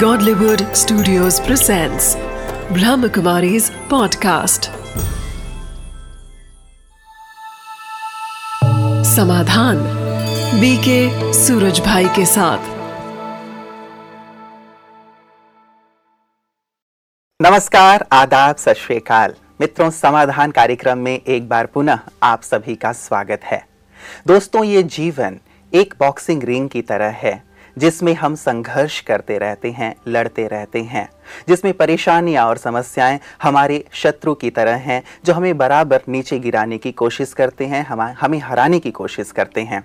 गुडलीवुड studios presents Brahmakumaris podcast समाधान BK Suraj भाई के साथ। नमस्कार, आदाब, सत श्री अकाल मित्रों, समाधान कार्यक्रम में एक बार पुनः आप सभी का स्वागत है। दोस्तों, ये जीवन एक बॉक्सिंग रिंग की तरह है जिसमें हम संघर्ष करते रहते हैं, लड़ते रहते हैं, जिसमें परेशानियां और समस्याएं हमारे शत्रु की तरह हैं जो हमें बराबर नीचे गिराने की कोशिश करते हैं, हमें हराने की कोशिश करते हैं।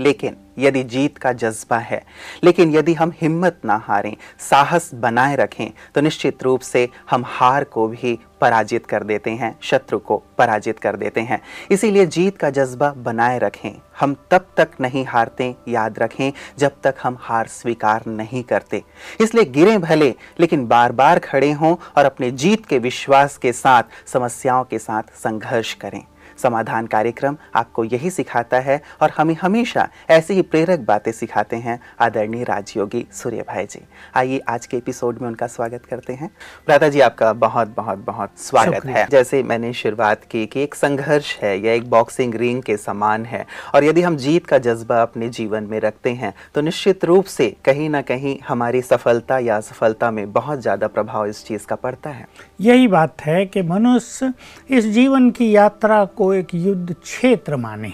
लेकिन यदि जीत का जज्बा है, लेकिन यदि हम हिम्मत ना हारें, साहस बनाए रखें, तो निश्चित रूप से हम हार को भी पराजित कर देते हैं, शत्रु को पराजित कर देते हैं। इसीलिए जीत का जज्बा बनाए रखें। हम तब तक नहीं हारते, याद रखें, जब तक हम हार स्वीकार नहीं करते। इसलिए गिरें भले, लेकिन बार बार खड़े हों और अपने जीत के विश्वास के साथ समस्याओं के साथ संघर्ष करें। समाधान कार्यक्रम आपको यही सिखाता है और हमें हमेशा ऐसी ही प्रेरक बातें सिखाते हैं आदरणीय राजयोगी सूर्य भाई जी। आइए आज के एपिसोड में उनका स्वागत करते हैं। प्राता जी, आपका बहुत बहुत बहुत स्वागत है। जैसे मैंने शुरुआत की कि एक संघर्ष है, यह एक बॉक्सिंग रिंग के समान है और यदि हम जीत का जज्बा अपने जीवन में रखते हैं तो निश्चित रूप से कहीं ना कहीं हमारी सफलता या असफलता में बहुत ज़्यादा प्रभाव इस चीज़ का पड़ता है। यही बात है कि मनुष्य इस जीवन की यात्रा को एक युद्ध क्षेत्र माने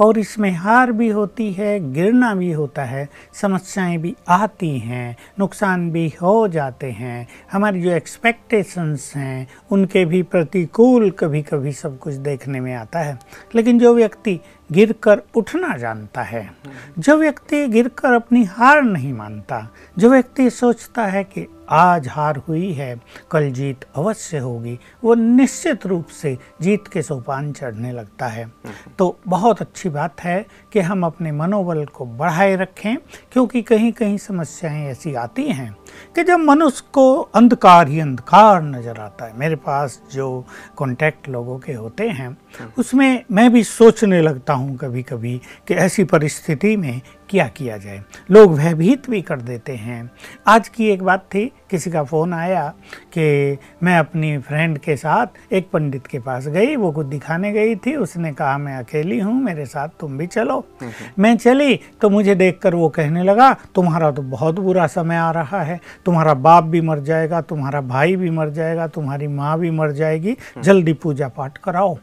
और इसमें हार भी होती है, गिरना भी होता है, समस्याएं भी आती हैं, नुकसान भी हो जाते हैं, हमारी जो एक्सपेक्टेशंस हैं उनके भी प्रतिकूल कभी कभी सब कुछ देखने में आता है। लेकिन जो व्यक्ति गिरकर उठना जानता है, जो व्यक्ति गिरकर अपनी हार नहीं मानता, जो व्यक्ति सोचता है कि आज हार हुई है, कल जीत अवश्य होगी, वो निश्चित रूप से जीत के सोपान चढ़ने लगता है। तो बहुत अच्छी बात है कि हम अपने मनोबल को बढ़ाए रखें, क्योंकि कहीं कहीं समस्याएं ऐसी आती हैं कि जब मनुष्य को अंधकार ही अंधकार नज़र आता है। मेरे पास जो कॉन्टैक्ट लोगों के होते हैं उसमें मैं भी सोचने लगता हूँ कभी कभी कि ऐसी परिस्थिति में क्या किया जाए। लोग भयभीत भी कर देते हैं। आज की एक बात थी, किसी का फ़ोन आया कि मैं अपनी फ्रेंड के साथ एक पंडित के पास गई, वो कुछ दिखाने गई थी। उसने कहा मैं अकेली हूँ, मेरे साथ तुम भी चलो। मैं चली तो मुझे देखकर वो कहने लगा तुम्हारा तो बहुत बुरा समय आ रहा है, तुम्हारा बाप भी मर जाएगा, तुम्हारा भाई भी मर जाएगा, तुम्हारी माँ भी मर जाएगी, जल्दी पूजा पाठ कराओ।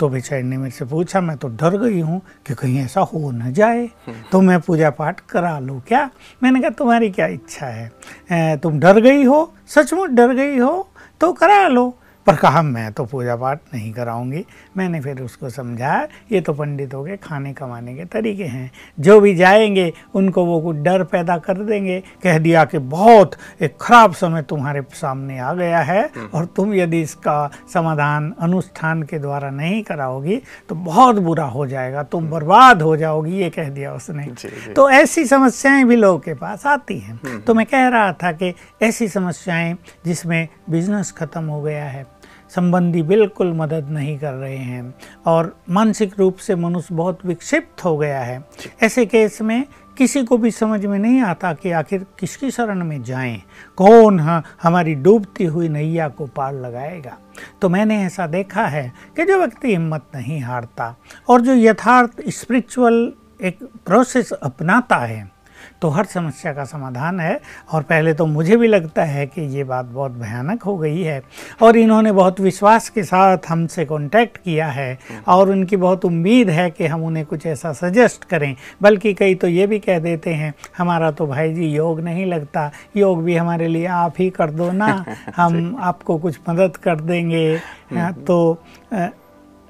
तो बेचारे ने मुझसे पूछा, मैं तो डर गई हूँ कि कहीं ऐसा हो न जाए तो मैं पूजा पाठ करा लूँ क्या। मैंने कहा तुम्हारी क्या इच्छा है, तुम डर गई हो, सचमुच डर गई हो तो करा लो। पर कहा मैं तो पूजा पाठ नहीं कराऊंगी। मैंने फिर उसको समझाया ये तो पंडितों के खाने कमाने के तरीके हैं, जो भी जाएंगे उनको वो कुछ डर पैदा कर देंगे, कह दिया कि बहुत एक खराब समय तुम्हारे सामने आ गया है और तुम यदि इसका समाधान अनुष्ठान के द्वारा नहीं कराओगी तो बहुत बुरा हो जाएगा, तुम बर्बाद हो जाओगी, ये कह दिया उसने। तो ऐसी समस्याएँ भी लोगों के पास आती हैं। तो मैं कह रहा था कि ऐसी समस्याएँ जिसमें बिजनेस ख़त्म हो गया है, संबंधी बिल्कुल मदद नहीं कर रहे हैं और मानसिक रूप से मनुष्य बहुत विक्षिप्त हो गया है, ऐसे केस में किसी को भी समझ में नहीं आता कि आखिर किसकी शरण में जाएं, कौन हमारी डूबती हुई नैया को पार लगाएगा। तो मैंने ऐसा देखा है कि जो व्यक्ति हिम्मत नहीं हारता और जो यथार्थ स्पिरिचुअल एक प्रोसेस अपनाता है तो हर समस्या का समाधान है। और पहले तो मुझे भी लगता है कि ये बात बहुत भयानक हो गई है और इन्होंने बहुत विश्वास के साथ हमसे कांटेक्ट किया है और उनकी बहुत उम्मीद है कि हम उन्हें कुछ ऐसा सजेस्ट करें। बल्कि कई तो ये भी कह देते हैं हमारा तो भाई जी योग नहीं लगता, योग भी हमारे लिए आप ही कर दो ना, हम आपको कुछ मदद कर देंगे। तो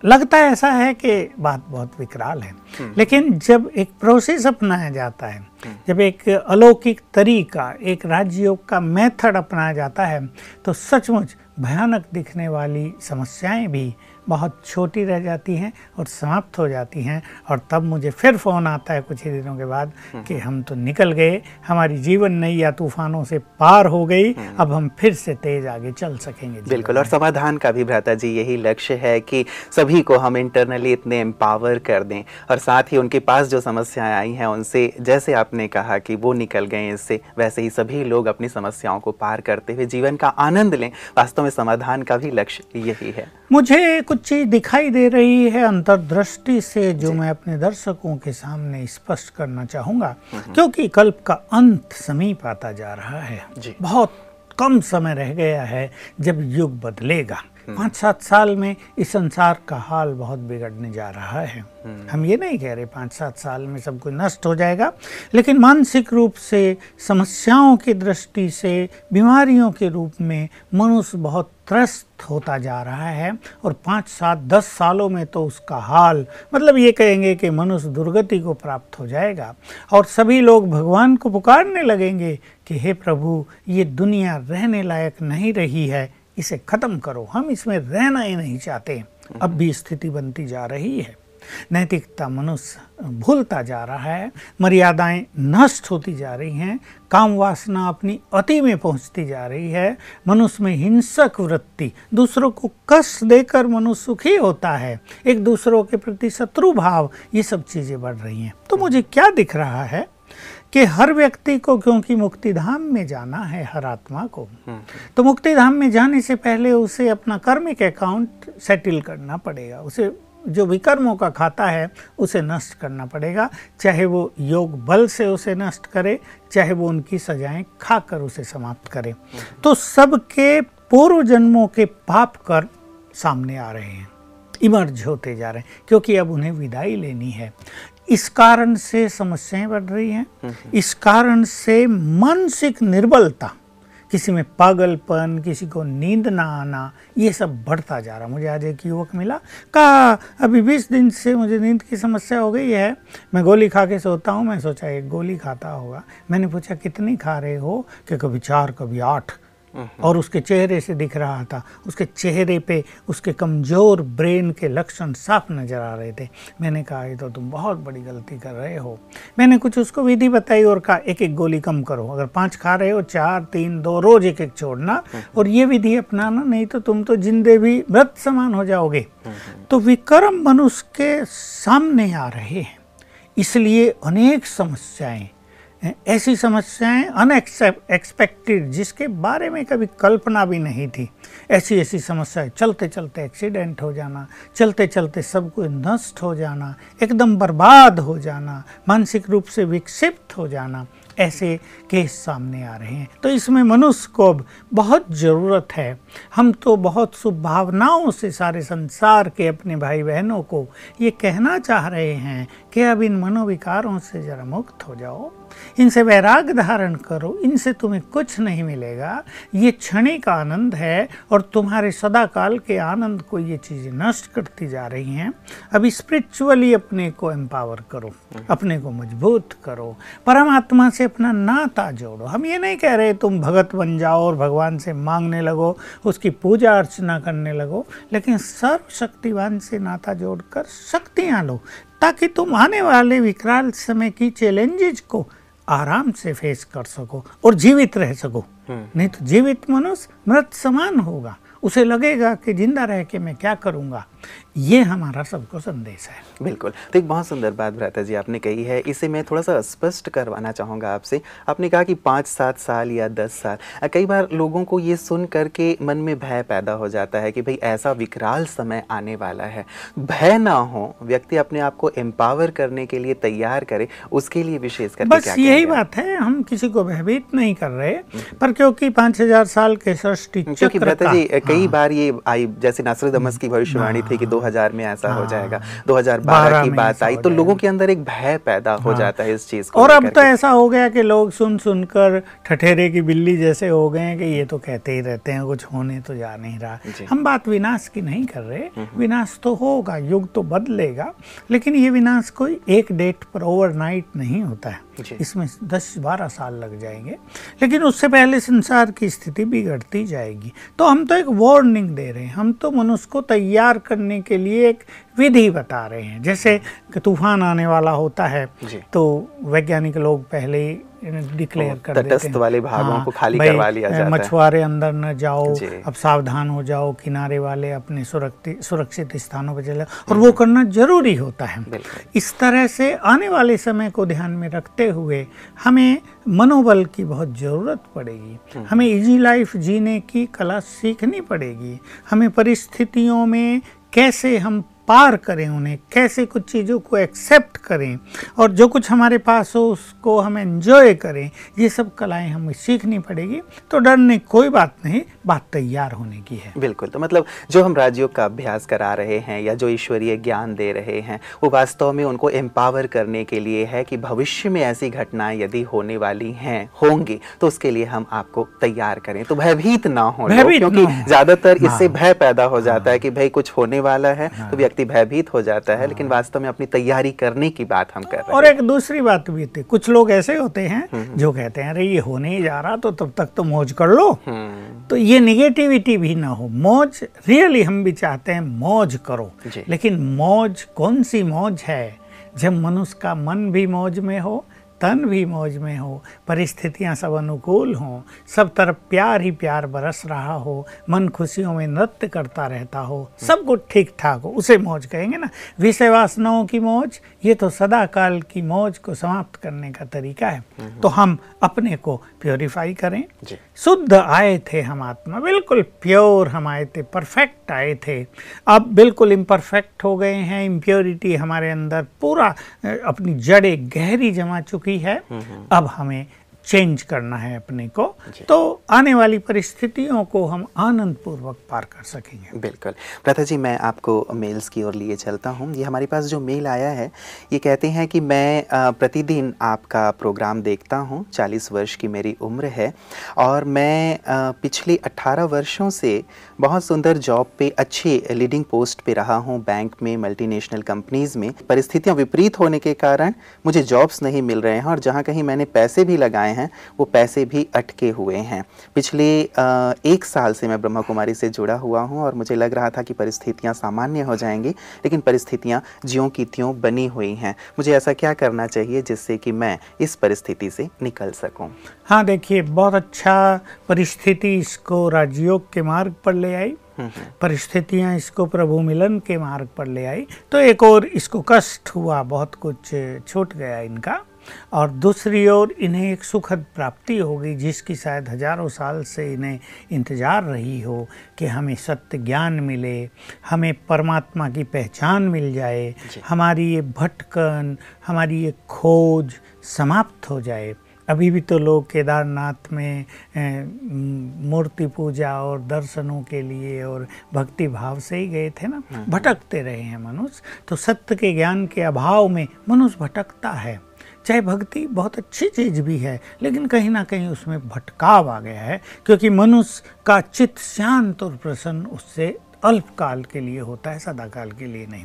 लगता ऐसा है कि बात बहुत विकराल है, लेकिन जब एक प्रोसेस अपनाया जाता है, जब एक अलौकिक तरीका, एक राजयोग का मेथड अपनाया जाता है तो सचमुच भयानक दिखने वाली समस्याएं भी बहुत छोटी रह जाती हैं और समाप्त हो जाती हैं। और तब मुझे फिर फ़ोन आता है कुछ ही दिनों के बाद कि हम तो निकल गए, हमारी जीवन नैया तूफानों से पार हो गई, अब हम फिर से तेज आगे चल सकेंगे। बिल्कुल, और समाधान का भी भ्राता जी यही लक्ष्य है कि सभी को हम इंटरनली इतने एम्पावर कर दें और साथ ही उनके पास जो समस्याएं आई हैं उनसे, जैसे आपने कहा कि वो निकल गए इससे, वैसे ही सभी लोग अपनी समस्याओं को पार करते हुए जीवन का आनंद लें। वास्तव में समाधान का भी लक्ष्य यही है। मुझे कुछ चीज़ दिखाई दे रही है अंतर्दृष्टि से जो मैं अपने दर्शकों के सामने स्पष्ट करना चाहूँगा, क्योंकि कल्प का अंत समीप आता जा रहा है। बहुत कम समय रह गया है जब युग बदलेगा। 5-7 साल में इस संसार का हाल बहुत बिगड़ने जा रहा है। हम ये नहीं कह रहे 5-7 साल में सब कुछ नष्ट हो जाएगा, लेकिन मानसिक रूप से, समस्याओं की दृष्टि से, बीमारियों के रूप में मनुष्य बहुत त्रस्त होता जा रहा है। और 5-7-10 सालों में तो उसका हाल, मतलब ये कहेंगे कि मनुष्य दुर्गति को प्राप्त हो जाएगा। और सभी लोग भगवान को पुकारने लगेंगे कि हे प्रभु, ये दुनिया रहने लायक नहीं रही है, इसे खत्म करो, हम इसमें रहना ही नहीं चाहते। अब भी स्थिति बनती जा रही है। नैतिकता मनुष्य भूलता जा रहा है, मर्यादाएं नष्ट होती जा रही हैं, काम वासना अपनी अति में पहुंचती जा रही है, मनुष्य में हिंसक वृत्ति, दूसरों को कष्ट देकर मनुष्य सुखी होता है, एक दूसरों के प्रति शत्रु भाव, ये सब चीज़ें बढ़ रही हैं। तो मुझे क्या दिख रहा है कि हर व्यक्ति को, क्योंकि मुक्तिधाम में जाना है हर आत्मा को, तो मुक्तिधाम में जाने से पहले उसे अपना कर्मिक अकाउंट सेटल करना पड़ेगा, उसे जो विकर्मों का खाता है उसे नष्ट करना पड़ेगा, चाहे वो योग बल से उसे नष्ट करे, चाहे वो उनकी सजाएं खाकर उसे समाप्त करे। तो सबके पूर्व जन्मों के पाप कर सामने आ रहे हैं, इमर्ज होते जा रहे हैं, क्योंकि अब उन्हें विदाई लेनी है। इस कारण से समस्याएं बढ़ रही हैं, इस कारण से मानसिक निर्बलता, किसी में पागलपन, किसी को नींद ना आना, ये सब बढ़ता जा रहा। मुझे आज एक युवक मिला, कहा अभी 20 दिन से मुझे नींद की समस्या हो गई है, मैं गोली खा के सोता हूँ। मैं सोचा एक गोली खाता होगा, मैंने पूछा कितनी खा रहे हो, कि कभी 4 कभी 8। और उसके चेहरे से दिख रहा था, उसके चेहरे पे उसके कमज़ोर ब्रेन के लक्षण साफ नज़र आ रहे थे। मैंने कहा ये तो तुम बहुत बड़ी गलती कर रहे हो। मैंने कुछ उसको विधि बताई और कहा 1-1 गोली कम करो, अगर 5 खा रहे हो 4, 3, 2 रोज़ 1-1 छोड़ना, और ये विधि अपनाना, नहीं तो तुम तो जिंदे भी मृत समान हो जाओगे। तो विकर्म मनुष्य के सामने आ रहे हैं, इसलिए अनेक समस्याएँ, ऐसी समस्याएं अनएक्सपेक्टेड, जिसके बारे में कभी कल्पना भी नहीं थी, ऐसी समस्याएं, चलते चलते एक्सीडेंट हो जाना, चलते चलते सब कुछ नष्ट हो जाना, एकदम बर्बाद हो जाना, मानसिक रूप से विक्षिप्त हो जाना, ऐसे केस सामने आ रहे हैं। तो इसमें मनुष्य को अब बहुत ज़रूरत है। हम तो बहुत शुभभावनाओं से सारे संसार के अपने भाई बहनों को ये कहना चाह रहे हैं कि अब इन मनोविकारों से ज़रा मुक्त हो जाओ, इनसे वैराग धारण करो, इनसे तुम्हें कुछ नहीं मिलेगा, ये क्षणिक आनंद है और तुम्हारे सदाकाल के आनंद को ये चीज़ें नष्ट करती जा रही हैं। अब स्पिरिचुअली अपने को एम्पावर करो, अपने को मजबूत करो, परमात्मा से अपना नाता जोड़ो। हम ये नहीं कह रहे तुम भगत बन जाओ और भगवान से मांगने लगो, उसकी पूजा अर्चना करने लगो, लेकिन सर्वशक्तिवान से नाता जोड़कर शक्तियाँ लो, ताकि तुम आने वाले विकराल समय की चैलेंजेज को आराम से फेस कर सको और जीवित रह सको। नहीं तो जीवित मनुष्य मृत समान होगा, उसे लगेगा कि जिंदा रह के मैं क्या करूँगा। ये हमारा सबको संदेश है। बिल्कुल, तो एक बहुत सुंदर बात भ्राता जी आपने कही है, इसे मैं थोड़ा सा स्पष्ट करवाना चाहूँगा आपसे। आपने कहा कि 5-7 साल या 10 साल, कई बार लोगों को ये सुन करके मन में भय पैदा हो जाता है कि भाई ऐसा विकराल समय आने वाला है। भय ना हो, व्यक्ति अपने आप को एम्पावर करने के लिए तैयार करे, उसके लिए विशेष करके बस यही बात है। हम किसी को भयभीत नहीं कर रहे, पर क्योंकि 5,000 साल के सृष्टि, क्योंकि भ्राता जी कई बार ये आई, जैसे नासिर दमस की भविष्यवाणी थी कि 2000 में ऐसा हो जाएगा, 2012 की बात आई, तो लोगों के अंदर एक भय पैदा हो जाता है इस चीज को। और अब तो ऐसा हो गया कि लोग सुन सुनकर ठठेरे की बिल्ली जैसे हो गए हैं कि ये तो कहते ही रहते हैं, कुछ होने तो जा नहीं रहा। हम बात विनाश की नहीं कर रहे, विनाश तो होगा, युग तो बदलेगा, लेकिन ये विनाश कोई एक डेट पर ओवरनाइट नहीं होता है, इसमें 10-12 साल लग जाएंगे, लेकिन उससे पहले संसार की स्थिति बिगड़ती जाएगी। तो हम तो एक वार्निंग दे रहे हैं, हम तो मनुष्य को तैयार करने करने के लिए एक विधि बता रहे हैं। जैसे तूफान आने वाला होता है तो वैज्ञानिक लोग पहले डिक्लेयर कर देते हैं, तटस्थ वाले भागों को खाली करवा लिया जाता है। मछुआरे अंदर न जाओ, अब सावधान हो जाओ, किनारे वाले अपने सुरक्षित स्थानों पर चले, और वो करना जरूरी होता है। इस तरह से आने वाले समय को ध्यान में रखते हुए हमें मनोबल की बहुत ज़रूरत पड़ेगी, हमें इजी लाइफ जीने की कला सीखनी पड़ेगी, हमें परिस्थितियों में कैसे हम पार करें, उन्हें कैसे कुछ चीज़ों को एक्सेप्ट करें और जो कुछ हमारे पास हो उसको हम एंजॉय करें, ये सब कलाएं हमें सीखनी पड़ेगी। तो डरने कोई बात नहीं, बात तैयार होने की है। बिल्कुल, तो मतलब जो हम राजयोग का अभ्यास करा रहे हैं या जो ईश्वरीय ज्ञान दे रहे हैं वो वास्तव में उनको एम्पावर करने के लिए है कि भविष्य में ऐसी घटनाएं यदि होने वाली हैं, होंगी, तो उसके लिए हम आपको तैयार करें, तो भयभीत ना हो, क्योंकि ज़्यादातर इससे भय पैदा हो जाता है कि भाई कुछ होने वाला है तो भयभीत हो जाता है, लेकिन वास्तव में अपनी तैयारी करने की बात हम कर रहे हैं। और एक दूसरी बात भी थी, कुछ लोग ऐसे होते हैं जो कहते हैं अरे ये होने ही जा रहा तो तब तक तो मौज कर लो, तो ये निगेटिविटी भी ना हो। मौज रियली हम भी चाहते हैं मौज करो, लेकिन मौज कौन सी मौज है जब मनुष्य का मन भी मौज में हो, तन भी मौज में हो, परिस्थितियां सब अनुकूल हों, सब तरफ प्यार ही प्यार बरस रहा हो, मन खुशियों में नृत्य करता रहता हो, सब कुछ ठीक ठाक हो, उसे मौज कहेंगे ना। विषय वासनाओं की मौज, ये तो सदा काल की मौज को समाप्त करने का तरीका है। तो हम अपने को प्योरीफाई करें। शुद्ध आए थे हम आत्मा, बिल्कुल प्योर हम आए थे, परफेक्ट आए थे, अब बिल्कुल इम्परफेक्ट हो गए हैं। इम्प्योरिटी हमारे अंदर पूरा अपनी जड़ें गहरी जमा चुकी है, अब हमें चेंज करना है अपने को, तो आने वाली परिस्थितियों को हम आनंद पूर्वक पार कर सकेंगे। बिल्कुल प्रथा जी, मैं आपको मेल्स की ओर लिए चलता हूं। ये हमारे पास जो मेल आया है, ये कहते हैं कि मैं प्रतिदिन आपका प्रोग्राम देखता हूं, 40 वर्ष की मेरी उम्र है और मैं पिछले 18 वर्षों से बहुत सुंदर जॉब पे, अच्छे लीडिंग पोस्ट पे रहा हूँ, बैंक में, मल्टीनेशनल कंपनीज़ में। परिस्थितियाँ विपरीत होने के कारण मुझे जॉब्स नहीं मिल रहे हैं और जहाँ कहीं मैंने पैसे भी लगाए हैं वो पैसे भी अटके हुए हैं। पिछले 1 साल से मैं ब्रह्मकुमारी से जुड़ा हुआ हूं और मुझे लग रहा था कि परिस्थितियां सामान्य हो जाएंगी, लेकिन परिस्थितियां ज्यों की त्यों बनी हुई हैं। मुझे ऐसा क्या करना चाहिए जिससे कि मैं इस परिस्थिति से निकल सकूं? हाँ देखिए, बहुत अच्छा, परिस्थिति इसको राजयोग के मार्ग पर ले आई, परिस्थितियाँ इसको प्रभु मिलन के मार्ग पर ले आई, तो एक और इसको कष्ट हुआ, बहुत कुछ छूट गया इनका, और दूसरी ओर इन्हें एक सुखद प्राप्ति होगी जिसकी शायद हजारों साल से इन्हें इंतज़ार रही हो कि हमें सत्य ज्ञान मिले, हमें परमात्मा की पहचान मिल जाए, हमारी ये भटकन, हमारी ये खोज समाप्त हो जाए। अभी भी तो लोग केदारनाथ में मूर्ति पूजा और दर्शनों के लिए और भक्ति भाव से ही गए थे ना, भटकते रहे हैं मनुष्य। तो सत्य के ज्ञान के अभाव में मनुष्य भटकता है, चाहे भक्ति बहुत अच्छी चीज़ भी है, लेकिन कहीं ना कहीं उसमें भटकाव आ गया है, क्योंकि मनुष्य का चित्त शांत और प्रसन्न उससे अल्पकाल के लिए होता है, सदाकाल के लिए नहीं।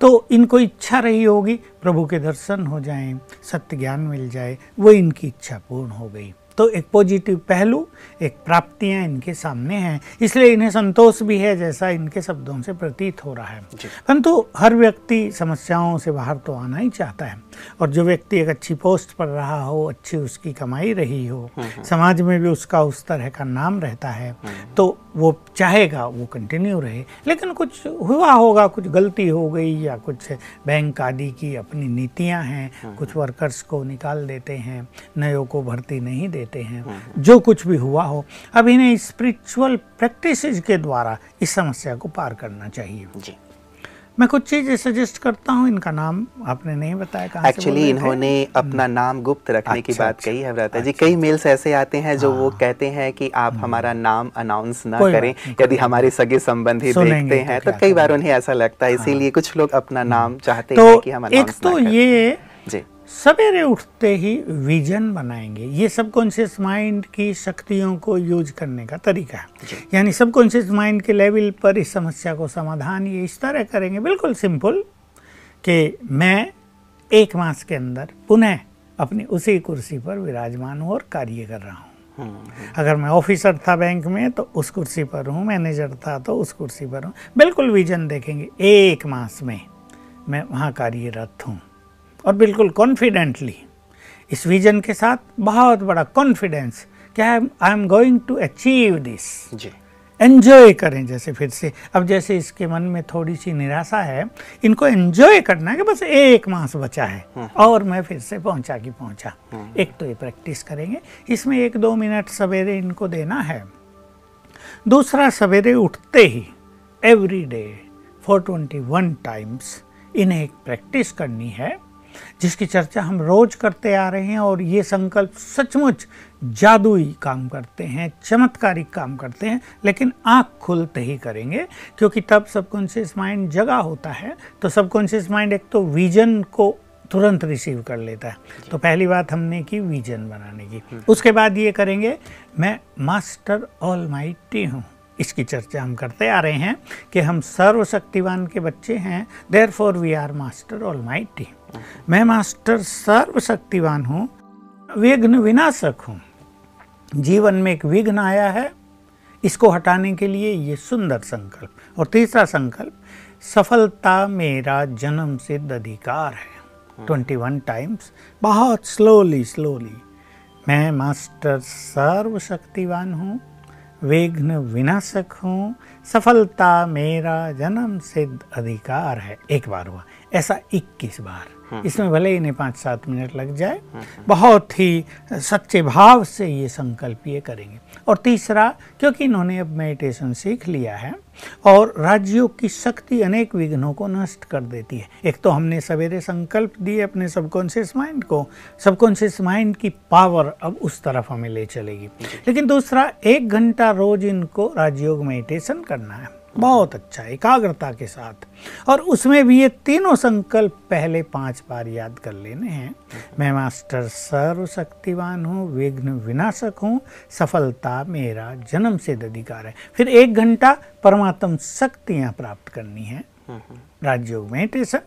तो इनको इच्छा रही होगी प्रभु के दर्शन हो जाएं, सत्य ज्ञान मिल जाए, वो इनकी इच्छा पूर्ण हो गई। तो एक पॉजिटिव पहलू, एक प्राप्तियां इनके सामने हैं, इसलिए इन्हें संतोष भी है जैसा इनके शब्दों से प्रतीत हो रहा है। परंतु हर व्यक्ति समस्याओं से बाहर तो आना ही चाहता है, और जो व्यक्ति एक अच्छी पोस्ट पर रहा हो, अच्छी उसकी कमाई रही हो, समाज में भी उसका उस तरह का नाम रहता है, तो वो चाहेगा वो कंटिन्यू रहे। लेकिन कुछ हुआ होगा, कुछ गलती हो गई, या कुछ बैंक आदि की अपनी नीतियां हैं, कुछ वर्कर्स को निकाल देते हैं, नयों को भर्ती नहीं देते हैं, जो कुछ भी हुआ हो, अब इन्हें स्पिरिचुअल प्रैक्टिसेस के द्वारा इस समस्या को पार करना चाहिए। जी, मैं कुछ चीज़ें सजेस्ट करता हूँ, इनका नाम आपने नहीं बताया कहाँ। एक्चुअली इन्होंने अपना नाम गुप्त रखने की बात कही है व्रता जी। कई मेल्स ऐसे आते हैं जो वो कहते हैं कि आप हमारा नाम अनाउंस ना करें, यदि हमारे सगे संबंधी देखते हैं तो कई बार उन्हें ऐसा लगता है, इसीलिए कुछ लोग अपना नाम चाहते हैं कि हम अनाउंस ना करें। ये जी सवेरे उठते ही विजन बनाएंगे, ये सबकॉन्शियस माइंड की शक्तियों को यूज करने का तरीका है, यानी सबकॉन्शियस माइंड के लेवल पर इस समस्या को समाधान ये इस तरह करेंगे, बिल्कुल सिंपल, कि मैं 1 मास के अंदर पुनः अपनी उसी कुर्सी पर विराजमान हूँ और कार्य कर रहा हूँ। अगर मैं ऑफिसर था बैंक में तो उस कुर्सी पर हूँ, मैनेजर था तो उस कुर्सी पर हूँ। बिल्कुल विजन देखेंगे, एक मास में मैं वहाँ कार्यरत हूँ और बिल्कुल कॉन्फिडेंटली। इस विजन के साथ बहुत बड़ा कॉन्फिडेंस, क्या I am going to achieve this जी। एन्जॉय करें जैसे फिर से, अब जैसे इसके मन में थोड़ी सी निराशा है, इनको एन्जॉय करना है कि बस एक मास बचा है और मैं फिर से पहुंचा कि पहुंचा। एक तो ये प्रैक्टिस करेंगे, इसमें 1-2 मिनट सवेरे इनको देना है। दूसरा, सवेरे उठते ही एवरी डे 421 टाइम्स इन्हें एक प्रैक्टिस करनी है, जिसकी चर्चा हम रोज करते आ रहे हैं। और ये संकल्प सचमुच जादुई काम करते हैं, चमत्कारिक काम करते हैं, लेकिन आँख खुलते ही करेंगे, क्योंकि तब सबकॉन्शियस माइंड जगा होता है। तो सबकॉन्शियस माइंड एक तो विजन को तुरंत रिसीव कर लेता है, तो पहली बात हमने की विजन बनाने की। उसके बाद ये करेंगे, मैं मास्टर ऑलमाइटी हूँ, इसकी चर्चा हम करते आ रहे हैं कि हम सर्वशक्तिवान के बच्चे हैं, therefore we are master almighty. मैं मास्टर सर्वशक्तिवान हूँ, विघ्न विनाशक हूँ। जीवन में एक विघ्न आया है, इसको हटाने के लिए ये सुंदर संकल्प। और तीसरा संकल्प, सफलता मेरा जन्म सिद्ध अधिकार है, 21 टाइम्स, बहुत स्लोली। मैं मास्टर सर्वशक्तिवान हूँ, विघ्न विनाशक हूँ, सफलता मेरा जन्म सिद्ध अधिकार है। एक बार हुआ, ऐसा 21 बार। इसमें भले इन्हें 5-7 मिनट लग जाए, बहुत ही सच्चे भाव से ये संकल्प ये करेंगे। और तीसरा, क्योंकि इन्होंने अब मेडिटेशन सीख लिया है और राजयोग की शक्ति अनेक विघ्नों को नष्ट कर देती है। एक तो हमने सवेरे संकल्प दिए अपने सबकॉन्शियस माइंड को, सबकॉन्शियस माइंड की पावर अब उस तरफ हमें ले चलेगी। लेकिन दूसरा, 1 घंटा रोज इनको राजयोग मेडिटेशन करना है, बहुत अच्छा एकाग्रता के साथ। और उसमें भी ये तीनों संकल्प पहले 5 बार याद कर लेने हैं। मैं मास्टर सर्वशक्तिवान हूँ, विघ्न विनाशक हूँ, सफलता मेरा जन्म सिद्ध अधिकार है। फिर 1 घंटा परमात्म शक्तियाँ प्राप्त करनी है, राजयोग मेडिटेशन।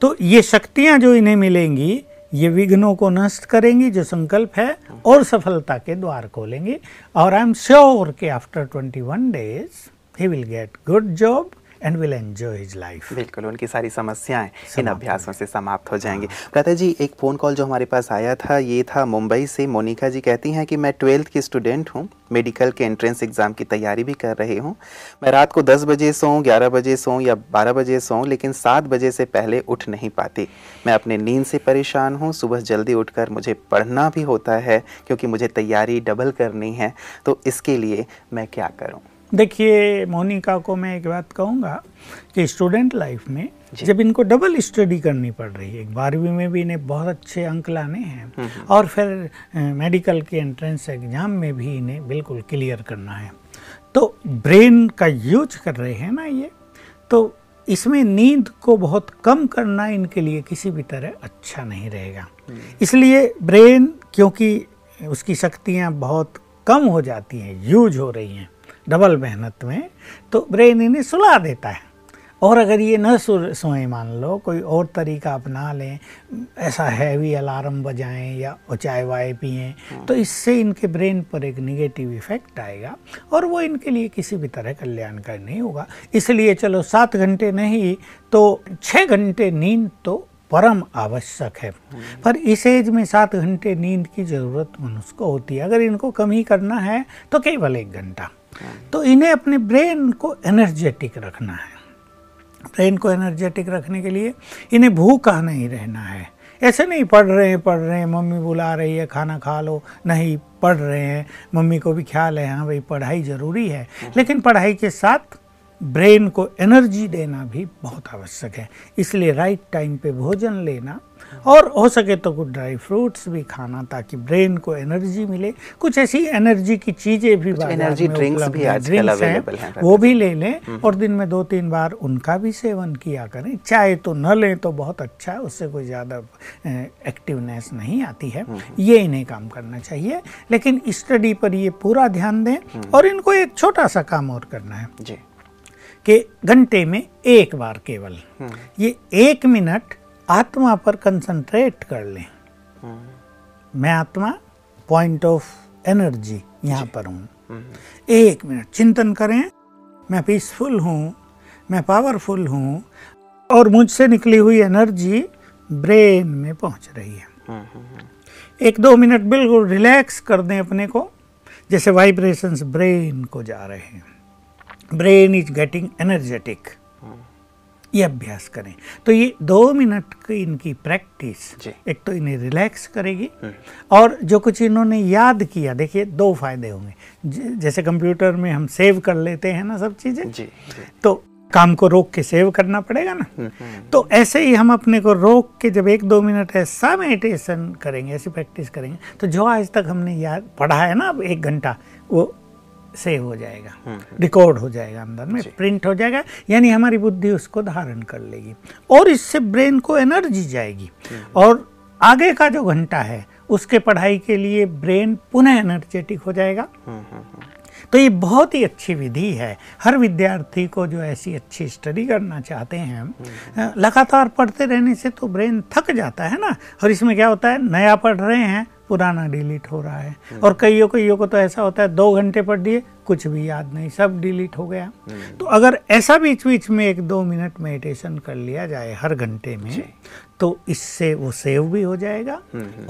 तो ये शक्तियाँ जो इन्हें मिलेंगी, ये विघ्नों को नष्ट करेंगी जो संकल्प है, और सफलता के द्वार खोलेंगे। और आई एम श्योर कि after 21 days He will get good job and will enjoy his life. बिल्कुल, उनकी सारी समस्याएं इन अभ्यासों से समाप्त हो जाएंगी। प्रातः जी, एक फ़ोन कॉल जो हमारे पास आया था, ये था मुंबई से। मोनिका जी कहती हैं कि मैं 12th की स्टूडेंट हूँ, मेडिकल के एंट्रेंस एग्ज़ाम की तैयारी भी कर रही हूँ। मैं रात को 10 बजे सोऊं, 11 बजे सोऊं या 12 बजे सोऊं, लेकिन 7 बजे से पहले उठ नहीं पाती। मैं अपने नींद से परेशान हूँ। सुबह जल्दी उठकर मुझे पढ़ना भी होता है, क्योंकि मुझे तैयारी डबल करनी है। तो इसके लिए मैं क्या करूँ? देखिए मोनिका को मैं एक बात कहूँगा कि स्टूडेंट लाइफ में जब इनको डबल स्टडी करनी पड़ रही है, 12वीं में भी इन्हें बहुत अच्छे अंक लाने हैं और फिर मेडिकल के एंट्रेंस एग्ज़ाम में भी इन्हें बिल्कुल क्लियर करना है, तो ब्रेन का यूज कर रहे हैं ना ये, तो इसमें नींद को बहुत कम करना इनके लिए किसी भी तरह अच्छा नहीं रहेगा। इसलिए ब्रेन, क्योंकि उसकी शक्तियाँ बहुत कम हो जाती हैं, यूज हो रही हैं डबल मेहनत में, तो ब्रेन इन्हें सुला देता है। और अगर ये न सोए, मान लो कोई और तरीका अपना लें, ऐसा हैवी अलार्म बजाएं या चाय वाय पिएँ, तो इससे इनके ब्रेन पर एक निगेटिव इफ़ेक्ट आएगा और वो इनके लिए किसी भी तरह कल्याणकारी नहीं होगा। इसलिए चलो 7 घंटे नहीं तो 6 घंटे नींद तो परम आवश्यक है, पर इस एज में 7 घंटे नींद की ज़रूरत मनुष्य को होती है। अगर इनको कम ही करना है तो केवल 1 घंटा। तो इन्हें अपने ब्रेन को एनर्जेटिक रखना है। ब्रेन को एनर्जेटिक रखने के लिए इन्हें भूखा नहीं रहना है। ऐसे नहीं पढ़ रहे हैं, मम्मी बुला रही है खाना खा लो, नहीं पढ़ रहे हैं, मम्मी को भी ख्याल है हाँ भाई पढ़ाई ज़रूरी है, लेकिन पढ़ाई के साथ ब्रेन को एनर्जी देना भी बहुत आवश्यक है। इसलिए राइट टाइम पे भोजन लेना और हो सके तो कुछ ड्राई फ्रूट्स भी खाना, ताकि ब्रेन को एनर्जी मिले। कुछ ऐसी एनर्जी की चीज़ें भी, एनर्जी ड्रिंक्स भी आजकल अवेलेबल हैं, वो भी ले लें और दिन में 2-3 बार उनका भी सेवन किया करें। चाय तो न लें तो बहुत अच्छा है, उससे कोई ज़्यादा एक्टिवनेस नहीं आती है। ये इन्हें काम करना चाहिए, लेकिन स्टडी पर ये पूरा ध्यान दें। और इनको एक छोटा सा काम और करना है जी, के घंटे में 1 बार केवल ये 1 मिनट आत्मा पर कंसंट्रेट कर लें। मैं आत्मा, पॉइंट ऑफ एनर्जी यहाँ पर हूँ। एक मिनट चिंतन करें, मैं पीसफुल हूँ, मैं पावरफुल हूँ और मुझसे निकली हुई एनर्जी ब्रेन में पहुँच रही है। एक दो मिनट बिल्कुल रिलैक्स कर दें अपने को, जैसे वाइब्रेशंस ब्रेन को जा रहे हैं। ब्रेन इज गेटिंग एनर्जेटिक, ये अभ्यास करें। तो ये 2 मिनट की इनकी प्रैक्टिस एक तो इन्हें रिलैक्स करेगी और जो कुछ इन्होंने याद किया, देखिए 2 फायदे होंगे। जैसे कंप्यूटर में हम सेव कर लेते हैं ना सब चीज़ें, तो काम को रोक के सेव करना पड़ेगा ना, तो ऐसे ही हम अपने को रोक के जब 1-2 मिनट ऐसा मेडिटेशन करेंगे, ऐसी प्रैक्टिस करेंगे, तो जो आज तक हमने याद पढ़ा है ना, अब 1 घंटा वो सेव हो जाएगा, रिकॉर्ड हो जाएगा अंदर में, प्रिंट हो जाएगा, यानी हमारी बुद्धि उसको धारण कर लेगी और इससे ब्रेन को एनर्जी जाएगी और आगे का जो घंटा है उसके पढ़ाई के लिए ब्रेन पुनः एनर्जेटिक हो जाएगा। तो ये बहुत ही अच्छी विधि है। हर विद्यार्थी को जो ऐसी अच्छी स्टडी करना चाहते हैं हम, लगातार पढ़ते रहने से तो ब्रेन थक जाता है ना, और इसमें क्या होता है, नया पढ़ रहे हैं, पुराना डिलीट हो रहा है। और कईयों को तो ऐसा होता है 2 घंटे पढ़ दिए, कुछ भी याद नहीं, सब डिलीट हो गया। तो अगर ऐसा बीच बीच में 1-2 मिनट मेडिटेशन कर लिया जाए हर घंटे में, तो इससे वो सेव भी हो जाएगा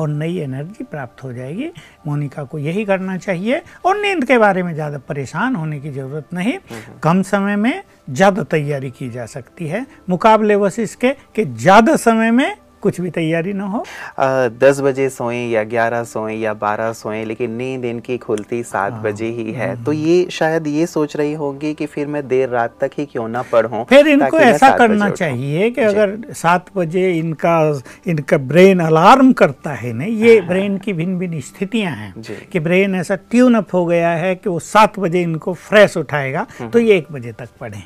और नई एनर्जी प्राप्त हो जाएगी। मोनिका को यही करना चाहिए और नींद के बारे में ज़्यादा परेशान होने की ज़रूरत नहीं, कम समय में ज़्यादा तैयारी की जा सकती है, मुकाबले बस इसके कि ज़्यादा समय में कुछ भी तैयारी ना हो। 10 बजे सोएं या 11 सोएं या 12 सोएं, लेकिन नींद इनकी खुलती 7 बजे ही है। तो ये शायद ये सोच रही होगी कि फिर मैं देर रात तक ही क्यों ना पढ़ूं। फिर इनको ऐसा करना चाहिए कि अगर 7 बजे इनका ब्रेन अलार्म करता है ना, ये ब्रेन की भिन्न भिन्न स्थितियां हैं कि ब्रेन ऐसा ट्यून अप हो गया है कि वो 7 बजे इनको फ्रेश उठाएगा, तो ये 1 बजे तक पढ़ें,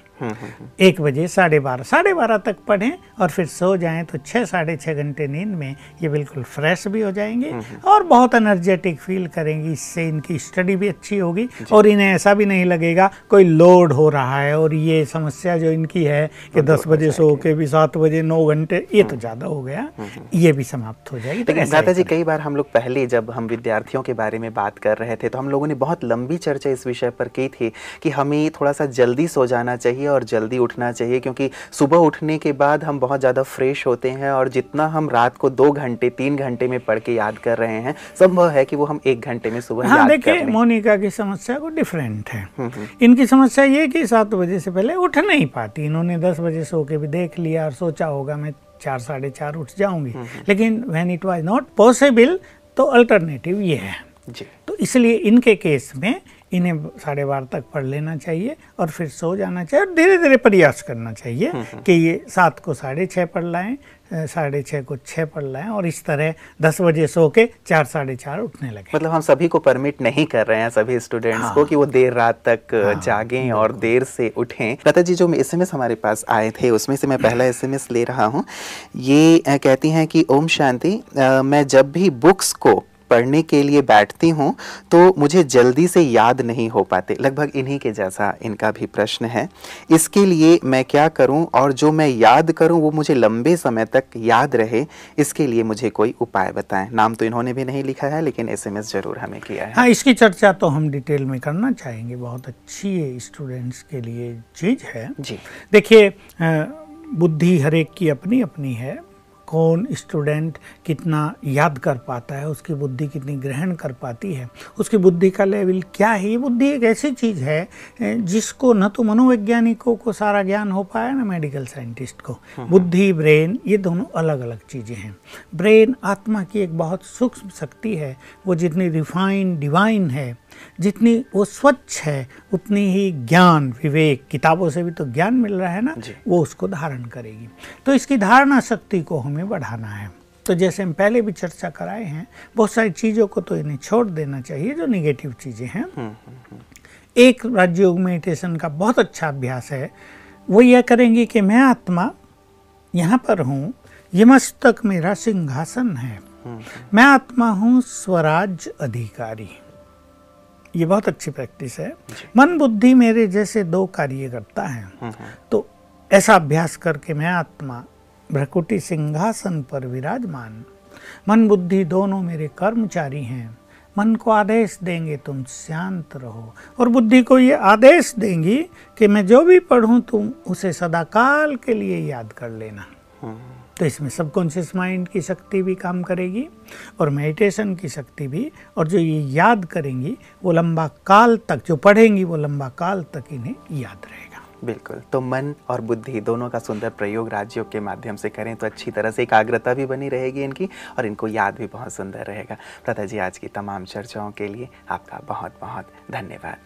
1 बजे 12:30 तक पढ़ें और फिर सो जाएं, तो 6-6.5 घंटे नींद में ये बिल्कुल फ्रेश भी हो जाएंगे और बहुत एनर्जेटिक फील करेंगी। इससे इनकी स्टडी भी अच्छी होगी और इन्हें ऐसा भी नहीं लगेगा कोई लोड हो रहा है। और ये समस्या जो इनकी है कि 10 बजे सो के भी 7 बजे 9 घंटे, ये तो ज़्यादा हो गया, ये भी समाप्त हो जाएगी। लेकिन दादा जी, कई बार हम लोग पहले जब हम विद्यार्थियों के बारे में बात कर रहे थे तो हम लोगों ने बहुत लंबी चर्चा इस विषय पर की थी कि हमें थोड़ा सा जल्दी सो जाना चाहिए और जल्दी उठना चाहिए, क्योंकि सुबह उठने के बाद हम बहुत ज़्यादा फ्रेश होते हैं और जितना हम रात को 2-3 घंटे में पढ़ के याद कर रहे हैं, संभव है कि वो हम 1 घंटे में सुबह याद कर लें। मोनिका की समस्या को डिफरेंट है। इनकी समस्या ये कि 7 बजे से पहले उठ नहीं पाती। इन्होंने 10 बजे सो के भी देख लिया और सोचा होगा मैं 4-4.5 उठ जाऊंगी, लेकिन when it was not possible, तो अल्टरनेटिव ये है। तो इसलिए इनके केस में इन्हें 12:30 तक पढ़ लेना चाहिए और फिर सो जाना चाहिए और धीरे धीरे प्रयास करना चाहिए कि ये 7 को 6:30 पढ़ लाएं, 6:30 को 6 पढ़ लाएं और इस तरह 10 बजे सो के 4-4.5 उठने लगे। मतलब हम सभी को परमिट नहीं कर रहे हैं सभी स्टूडेंट्स को कि वो देर रात तक जागें और देर से उठें। दादा जी, जो SMS हमारे पास आए थे उसमें से मैं पहला SMS ले रहा हूँ। ये कहती हैं कि ओम शांति, मैं जब भी बुक्स को पढ़ने के लिए बैठती हूँ तो मुझे जल्दी से याद नहीं हो पाते। लगभग इन्हीं के जैसा इनका भी प्रश्न है। इसके लिए मैं क्या करूँ और जो मैं याद करूँ वो मुझे लंबे समय तक याद रहे, इसके लिए मुझे कोई उपाय बताएं। नाम तो इन्होंने भी नहीं लिखा है लेकिन SMS जरूर हमें किया है। हाँ, इसकी चर्चा तो हम डिटेल में करना चाहेंगे, बहुत अच्छी स्टूडेंट्स के लिए चीज़ है जी। देखिए, बुद्धि हर एक की अपनी अपनी है। कौन स्टूडेंट कितना याद कर पाता है, उसकी बुद्धि कितनी ग्रहण कर पाती है, उसकी बुद्धि का लेवल क्या है। ये बुद्धि एक ऐसी चीज़ है जिसको न तो मनोवैज्ञानिकों को सारा ज्ञान हो पाया ना मेडिकल साइंटिस्ट को। बुद्धि, ब्रेन, ये दोनों अलग अलग चीज़ें हैं। ब्रेन आत्मा की एक बहुत सूक्ष्म शक्ति है। वो जितनी रिफाइंड डिवाइन है, जितनी वो स्वच्छ है, उतनी ही ज्ञान, विवेक, किताबों से भी तो ज्ञान मिल रहा है ना, वो उसको धारण करेगी। तो इसकी धारणा शक्ति को हमें बढ़ाना है। तो जैसे हम पहले भी चर्चा कराए हैं, बहुत सारी चीज़ों को तो इन्हें छोड़ देना चाहिए जो निगेटिव चीज़ें हैं। एक राजयोग मेडिटेशन का बहुत अच्छा अभ्यास है। वो यह करेंगे कि मैं आत्मा यहाँ पर हूँ, ये मस्तक मेरा सिंहासन है, मैं आत्मा हूँ स्वराज्य अधिकारी। ये बहुत अच्छी प्रैक्टिस है। मन बुद्धि मेरे जैसे 2 कार्य करता है, तो ऐसा अभ्यास करके मैं आत्मा भ्रकुटी सिंहासन पर विराजमान, मन बुद्धि दोनों मेरे कर्मचारी हैं, मन को आदेश देंगे तुम शांत रहो, और बुद्धि को ये आदेश देंगी कि मैं जो भी पढ़ूं तुम उसे सदाकाल के लिए याद कर लेना। तो इसमें सबकॉन्शियस माइंड की शक्ति भी काम करेगी और मेडिटेशन की शक्ति भी, और जो ये याद करेंगी वो लंबा काल तक, जो पढ़ेंगी वो लंबा काल तक इन्हें याद रहेगा। बिल्कुल, तो मन और बुद्धि दोनों का सुंदर प्रयोग राज्यों के माध्यम से करें तो अच्छी तरह से एकाग्रता भी बनी रहेगी इनकी, और इनको याद भी बहुत सुंदर रहेगा। प्रता जी, आज की तमाम चर्चाओं के लिए आपका बहुत बहुत धन्यवाद।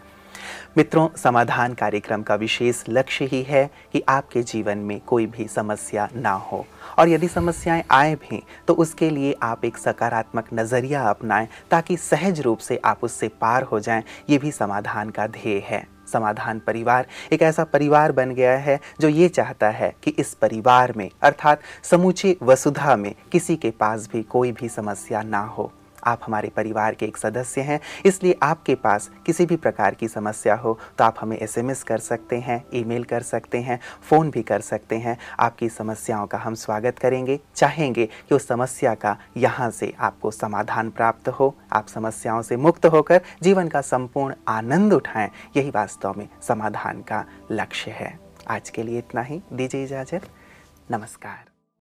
मित्रों, समाधान कार्यक्रम का विशेष लक्ष्य ही है कि आपके जीवन में कोई भी समस्या ना हो, और यदि समस्याएं आए भी तो उसके लिए आप एक सकारात्मक नज़रिया अपनाएं ताकि सहज रूप से आप उससे पार हो जाएं। ये भी समाधान का ध्येय है। समाधान परिवार एक ऐसा परिवार बन गया है जो ये चाहता है कि इस परिवार में, अर्थात समूचे वसुधा में, किसी के पास भी कोई भी समस्या ना हो। आप हमारे परिवार के एक सदस्य हैं, इसलिए आपके पास किसी भी प्रकार की समस्या हो तो आप हमें SMS कर सकते हैं, ईमेल कर सकते हैं, फ़ोन भी कर सकते हैं। आपकी समस्याओं का हम स्वागत करेंगे, चाहेंगे कि उस समस्या का यहाँ से आपको समाधान प्राप्त हो, आप समस्याओं से मुक्त होकर जीवन का संपूर्ण आनंद उठाएं। यही वास्तव में समाधान का लक्ष्य है। आज के लिए इतना ही, दीजिए इजाज़त, नमस्कार।